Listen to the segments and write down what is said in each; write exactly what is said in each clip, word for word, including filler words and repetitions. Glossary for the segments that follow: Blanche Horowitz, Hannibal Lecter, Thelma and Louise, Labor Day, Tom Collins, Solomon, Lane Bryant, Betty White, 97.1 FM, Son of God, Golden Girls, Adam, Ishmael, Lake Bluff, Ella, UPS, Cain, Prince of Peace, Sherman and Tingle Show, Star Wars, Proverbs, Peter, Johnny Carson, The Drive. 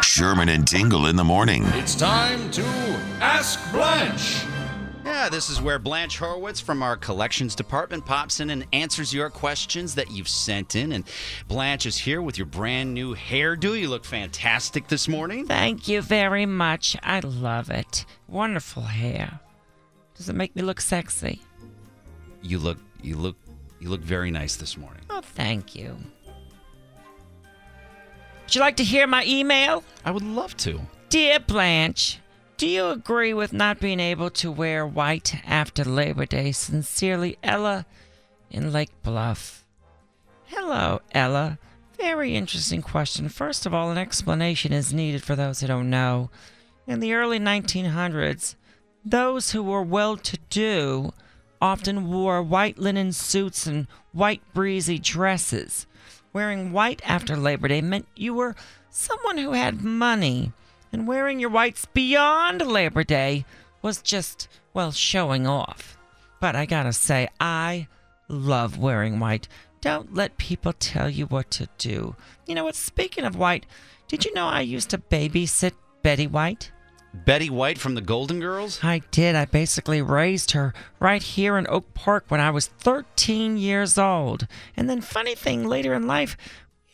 Sherman and Tingle in the morning. It's time to Ask Blanche. Yeah, this is where Blanche Horowitz from our collections department pops in and answers your questions that you've sent in. And Blanche is here with your brand new hairdo. You look fantastic this morning. Thank you very much. I love it. Wonderful hair. Does it make me look sexy? You look, you look, you look very nice this morning. Oh, thank you. Would you like to hear my email? I would love to. Dear Blanche, do you agree with not being able to wear white after Labor Day? Sincerely, Ella in Lake Bluff. Hello, Ella. Very interesting question. First of all, an explanation is needed for those who don't know. In the early nineteen hundreds, those who were well-to-do often wore white linen suits and white breezy dresses. Wearing white after Labor Day meant you were someone who had money, and wearing your whites beyond Labor Day was just, well, showing off. But I gotta say, I love wearing white. Don't let people tell you what to do. You know what, speaking of white, did you know I used to babysit Betty White? Betty White from the Golden Girls? I did. I basically raised her right here in Oak Park when I was thirteen years old. And then, funny thing, later in life,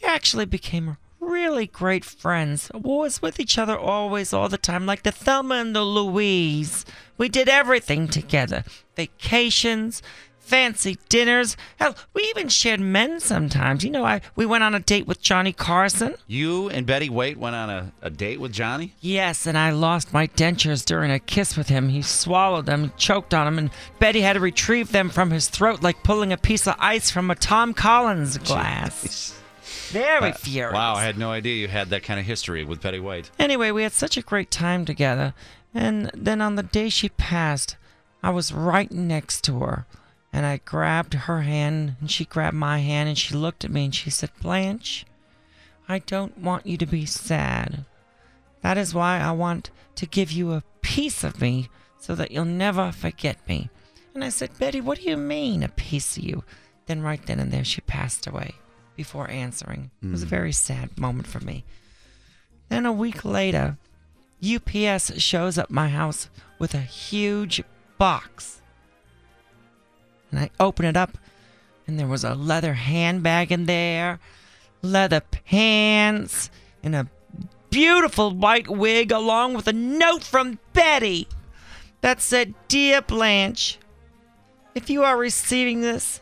we actually became really great friends. We were with each other always, all the time, like the Thelma and the Louise. We did everything together. Vacations, fancy dinners. Hell, we even shared men sometimes. You know, I we went on a date with Johnny Carson. You and Betty White went on a, a date with Johnny? Yes, and I lost my dentures during a kiss with him. He swallowed them, choked on them, and Betty had to retrieve them from his throat like pulling a piece of ice from a Tom Collins glass. Jeez. Very uh, furious. Wow, I had no idea you had that kind of history with Betty White. Anyway, we had such a great time together. And then on the day she passed, I was right next to her. And I grabbed her hand, and she grabbed my hand, and she looked at me, and she said, Blanche, I don't want you to be sad. That is why I want to give you a piece of me so that you'll never forget me. And I said, Betty, what do you mean, a piece of you? Then right then and there, she passed away before answering. Mm. It was a very sad moment for me. Then a week later, U P S shows up my house with a huge box. And I opened it up, and there was a leather handbag in there, leather pants, and a beautiful white wig, along with a note from Betty that said, Dear Blanche, if you are receiving this,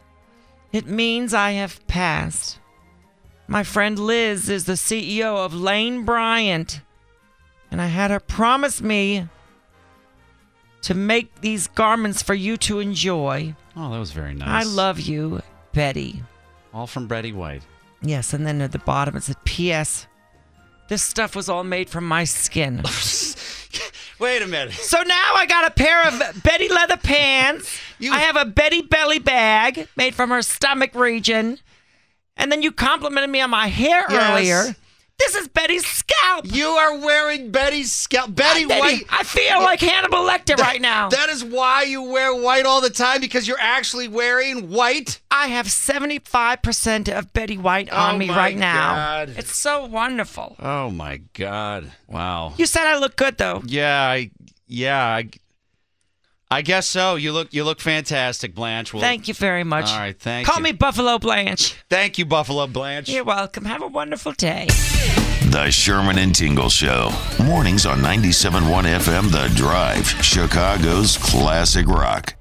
it means I have passed. My friend Liz is the C E O of Lane Bryant, and I had her promise me to make these garments for you to enjoy. Oh, that was very nice. I love you, Betty. All from Betty White. Yes, and then at the bottom it said, P S This stuff was all made from my skin. Wait a minute. So now I got a pair of Betty leather pants. You... I have a Betty belly bag made from her stomach region. And then you complimented me on my hair yes. earlier. This is Betty's scalp. You are wearing Betty's scalp. Betty, Betty White. I feel like Hannibal Lecter that, right now. That is why you wear white all the time, because you're actually wearing white. I have seventy-five percent of Betty White on oh me right now. God. It's so wonderful. Oh, my God. Wow. You said I look good, though. Yeah, I, yeah, I, I guess so. You look, you look fantastic, Blanche. We'll, thank you very much. All right, thank Call you. Call me Buffalo Blanche. Thank you, Buffalo Blanche. You're welcome. Have a wonderful day. The Sherman and Tingle Show. Mornings on ninety-seven point one F M, The Drive, Chicago's classic rock.